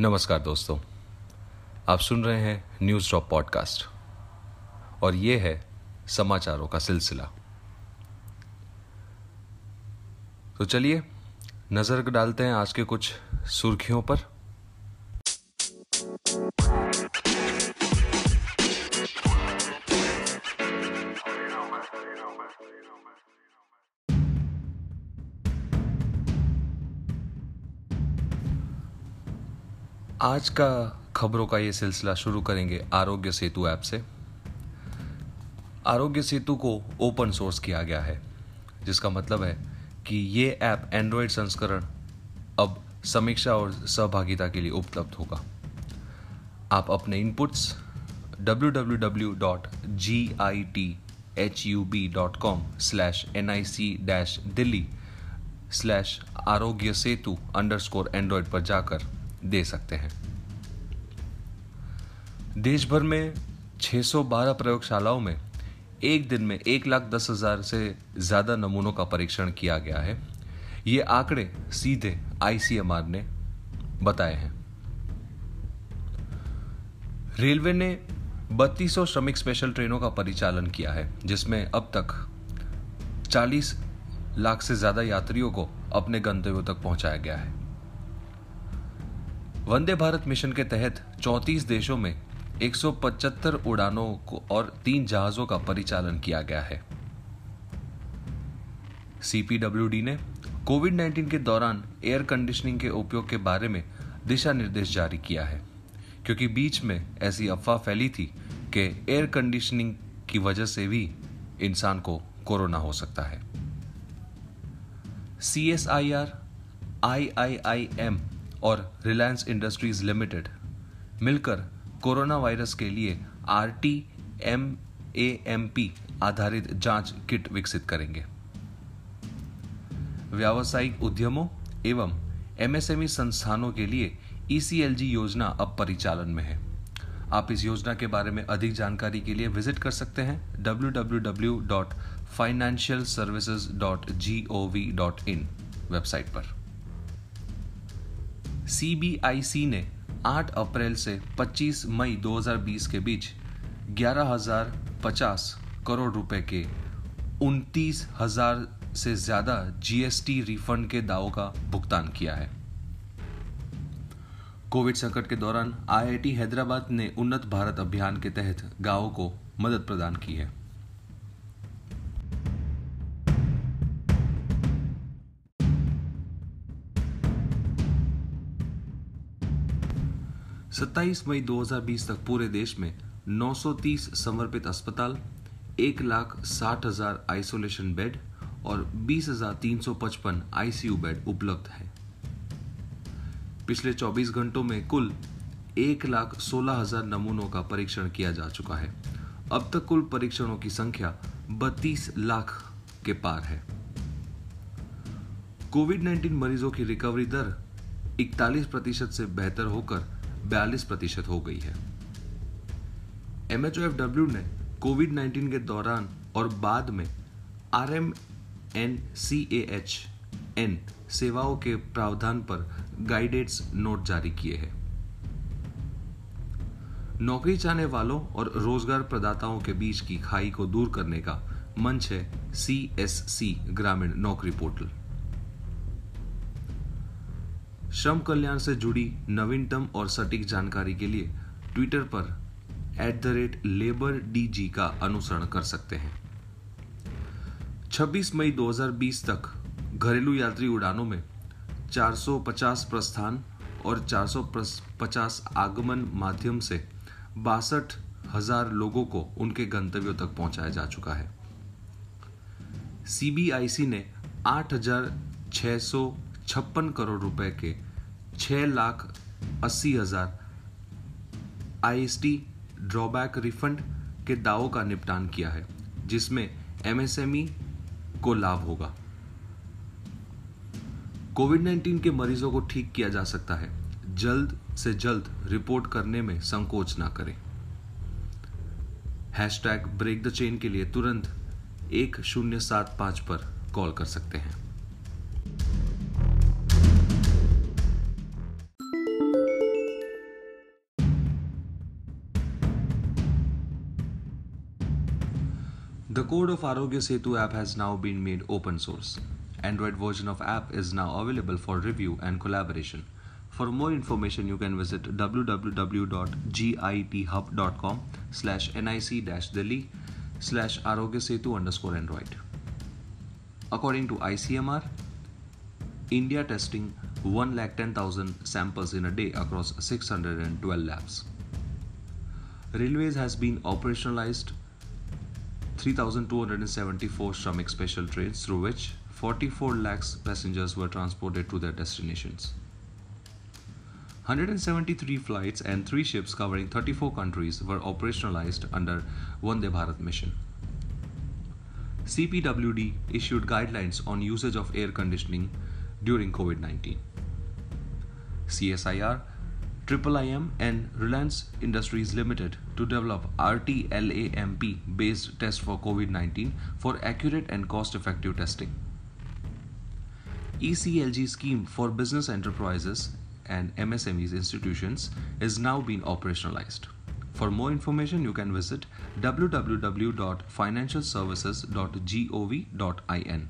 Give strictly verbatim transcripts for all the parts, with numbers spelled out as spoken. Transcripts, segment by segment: नमस्कार दोस्तों, आप सुन रहे हैं न्यूज़ ड्रॉप पॉडकास्ट और ये है समाचारों का सिलसिला। तो चलिए नज़र डालते हैं आज के कुछ सुर्खियों पर। आज का खबरों का ये सिलसिला शुरू करेंगे आरोग्य सेतु ऐप से। आरोग्य सेतु को ओपन सोर्स किया गया है, जिसका मतलब है कि ये ऐप एंड्रॉयड संस्करण अब समीक्षा और सहभागिता के लिए उपलब्ध होगा। आप अपने inputs W W W dot G I T H U B dot com slash N I C dash Delhi slash Aarogya Setu underscore Android पर जाकर दे सकते हैं। देश भर में छह सौ बारह प्रयोगशालाओं में एक दिन में एक लाख दस हजार से ज़्यादा नमूनों का परीक्षण किया गया है। ये आंकड़े सीधे आई सी एम आर ने बताए हैं। रेलवे ने बत्तीस सौ श्रमिक स्पेशल ट्रेनों का परिचालन किया है, जिसमें अब तक चालीस लाख से ज़्यादा यात्रियों को अपने गंतव्यों तक पहुंचाया गया है। वंदे भारत मिशन के तहत चौंतीस देशों में एक सौ पचहत्तर उड़ानों को और तीन जहाज़ों का परिचालन किया गया है। सी पी डब्ल्यू डी ने कोविड उन्नीस के दौरान एयर कंडीशनिंग के उपयोग के बारे में दिशा निर्देश जारी किया है, क्योंकि बीच में ऐसी अफवाह फैली थी कि एयर कंडीशनिंग की वजह से भी इंसान को कोरोना हो सकता है। C S I R, I I I M और रिलायंस इंडस्ट्रीज लिमिटेड मिलकर कोरोना वायरस के लिए R T L A M P आधारित जांच किट विकसित करेंगे। व्यावसायिक उद्यमों एवं एम एस एम ई संस्थानों के लिए ई सी एल जी योजना अब परिचालन में है। आप इस योजना के बारे में अधिक जानकारी के लिए विजिट कर सकते हैं W W W dot financial services dot G O V dot in website पर। सी बी आई सी ने आठ अप्रैल से पच्चीस मई दो हज़ार बीस के बीच ग्यारह हज़ार पचास करोड़ रुपए के उनतीस हज़ार से ज़्यादा जी एस टी रिफंड के दावों का भुगतान किया है। कोविड संकट के दौरान आई आई टी हैदराबाद ने उन्नत भारत अभियान के तहत गांवों को मदद प्रदान की है। सत्ताईस मई दो हज़ार बीस तक पूरे देश में नौ सौ तीस समर्पित अस्पताल, एक लाख साठ हजार आइसोलेशन बेड और बीस हज़ार तीन सौ पचपन आई सी यू बेड उपलब्ध हैं। पिछले चौबीस घंटों में कुल एक लाख सोलह हजार नमूनों का परीक्षण किया जा चुका है। अब तक कुल परीक्षणों की संख्या बत्तीस लाख के पार है। कोविड उन्नीस मरीजों की रिकवरी दर इकतालीस प्रतिशत से बेहतर होकर बयालीस प्रतिशत हो गई है। M H O F W ने कोविड उन्नीस के दौरान और बाद में R M N C A H N सेवाओं के प्रावधान पर गाइडेंस नोट जारी किए हैं। नौकरी चाहने वालों और रोजगार प्रदाताओं के बीच की खाई को दूर करने का मंच है सी एस सी ग्रामीण नौकरी पोर्टल। श्रम कल्याण से जुड़ी नवीनतम और सटीक जानकारी के लिए ट्विटर पर at the rate labour D G का अनुसरण कर सकते हैं। छब्बीस मई दो हज़ार बीस तक घरेलू यात्री उड़ानों में चार सौ पचास प्रस्थान और चार सौ पचास आगमन माध्यम से बासठ हजार लोगों को उनके गंतव्यों तक पहुंचाया जा चुका है। सी बी आई सी ने आठ हज़ार छह सौ छप्पन करोड़ रुपए के छह लाख अस्सी हजार I S T drawback refund के दावों का निपटान किया है, जिसमें एम एस एम ई को लाभ होगा। कोविड उन्नीस के मरीजों को ठीक किया जा सकता है। जल्द से जल्द रिपोर्ट करने में संकोच ना करें। हैशटैग ब्रेक द चेन के लिए तुरंत एक शून्य सात पांच पर कॉल कर सकते हैं। The code of Aarogya Setu app has now been made open source. Android version of app is now available for review and collaboration. For more information, you can visit w w w dot github dot com slash N I C dash Delhi slash Aarogya Setu underscore Android. According to I C M R, India testing one lakh ten thousand samples in a day across six hundred twelve labs. Railways has been operationalized three thousand two hundred seventy-four Shramik special trains, through which forty-four lakhs passengers were transported to their destinations. one hundred seventy-three flights and three ships covering thirty-four countries were operationalized under Vande Bharat mission. C P W D issued guidelines on usage of air conditioning during COVID nineteen. C S I R, I I I M and Reliance Industries Limited to develop R T LAMP based test for COVID nineteen for accurate and cost-effective testing. E C L G scheme for business enterprises and M S M Es institutions is now being operationalized. For more information, you can visit w w w dot financial services dot gov dot in.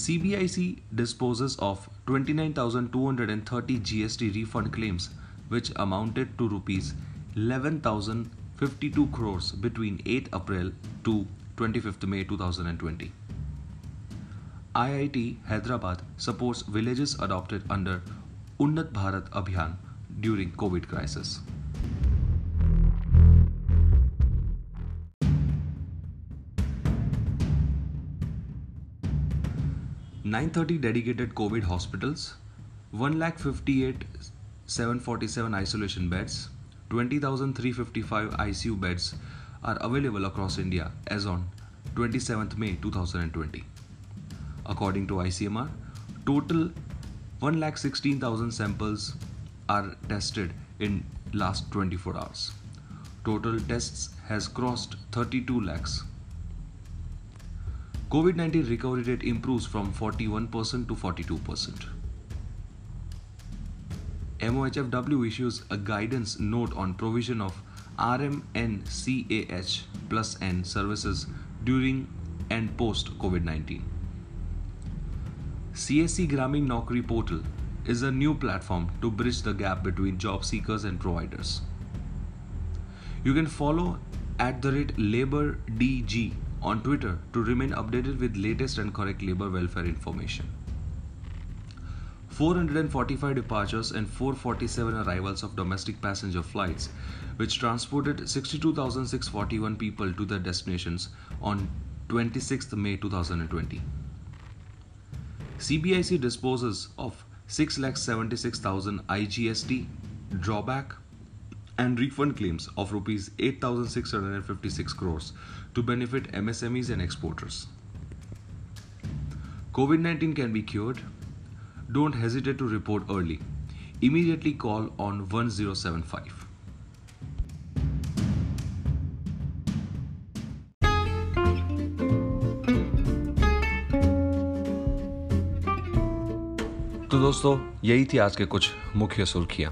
C B I C disposes of twenty-nine thousand two hundred thirty G S T refund claims, which amounted to rupees eleven thousand fifty-two crores between eighth April to twenty-fifth May two thousand twenty. I I T Hyderabad supports villages adopted under Unnat Bharat Abhiyan during COVID crisis. nine hundred thirty dedicated COVID hospitals, one lakh fifty-eight thousand seven hundred forty-seven isolation beds, twenty thousand three hundred fifty-five I C U beds are available across India as on twenty-seventh May two thousand twenty. According to I C M R, total one lakh sixteen thousand samples are tested in last twenty-four hours. Total tests has crossed thirty-two lakhs. COVID nineteen recovery rate improves from forty-one percent to forty-two percent. M O H F W issues a guidance note on provision of R M N C A H plus N services during and post COVID nineteen. C S C Gramin Naukri Portal is a new platform to bridge the gap between job seekers and providers. You can follow at the rate LabourDG on Twitter to remain updated with latest and correct labor welfare information. four hundred forty-five departures and four hundred forty-seven arrivals of domestic passenger flights, which transported sixty-two thousand six hundred forty-one people to their destinations on twenty-sixth May two thousand twenty. C B I C disposes of six lakh seventy-six thousand I G S T drawback and refund claims of rupees eight thousand six hundred fifty-six crores to benefit M S M Es and exporters. COVID nineteen can be cured. Don't hesitate to report early. Immediately call on one zero seven five. तो दोस्तों, यही थी आज के कुछ मुख्य सुर्खियां।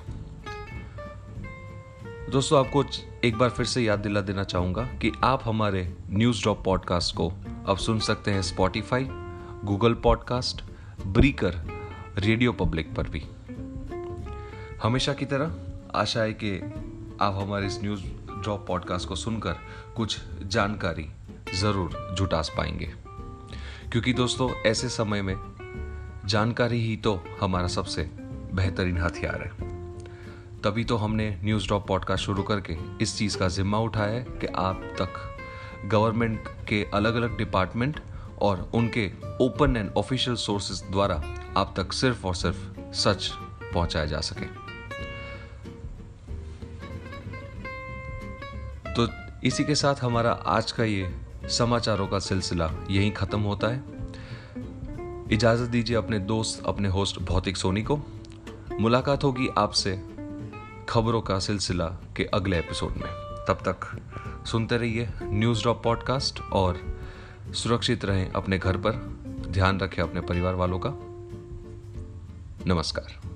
दोस्तों, आपको एक बार फिर से याद दिला देना चाहूँगा कि आप हमारे न्यूज़ ड्रॉप पॉडकास्ट को अब सुन सकते हैं Spotify, Google Podcast, Breaker, Radio Public पर भी। हमेशा की तरह आशा है कि आप हमारे इस न्यूज़ ड्रॉप पॉडकास्ट को सुनकर कुछ जानकारी ज़रूर जुटा पाएंगे, क्योंकि दोस्तों ऐसे समय में जानकारी ही तो हमारा सबसे बेहतरीन हथियार है। तभी तो हमने न्यूज़ ड्रॉप पॉडकास्ट शुरू करके इस चीज़ का जिम्मा उठाया है कि आप तक गवर्नमेंट के अलग अलग डिपार्टमेंट और उनके ओपन एंड ऑफिशियल सोर्सेज द्वारा आप तक सिर्फ और सिर्फ सच पहुंचाया जा सके। तो इसी के साथ हमारा आज का ये समाचारों का सिलसिला यहीं ख़त्म होता है। इजाज़त दीजिए अपने दोस्त, अपने होस्ट भौतिक सोनी को। मुलाकात होगी आपसे खबरों का सिलसिला के अगले एपिसोड में। तब तक सुनते रहिए न्यूज़ ड्रॉप पॉडकास्ट और सुरक्षित रहें, अपने घर पर ध्यान रखें, अपने परिवार वालों का। नमस्कार।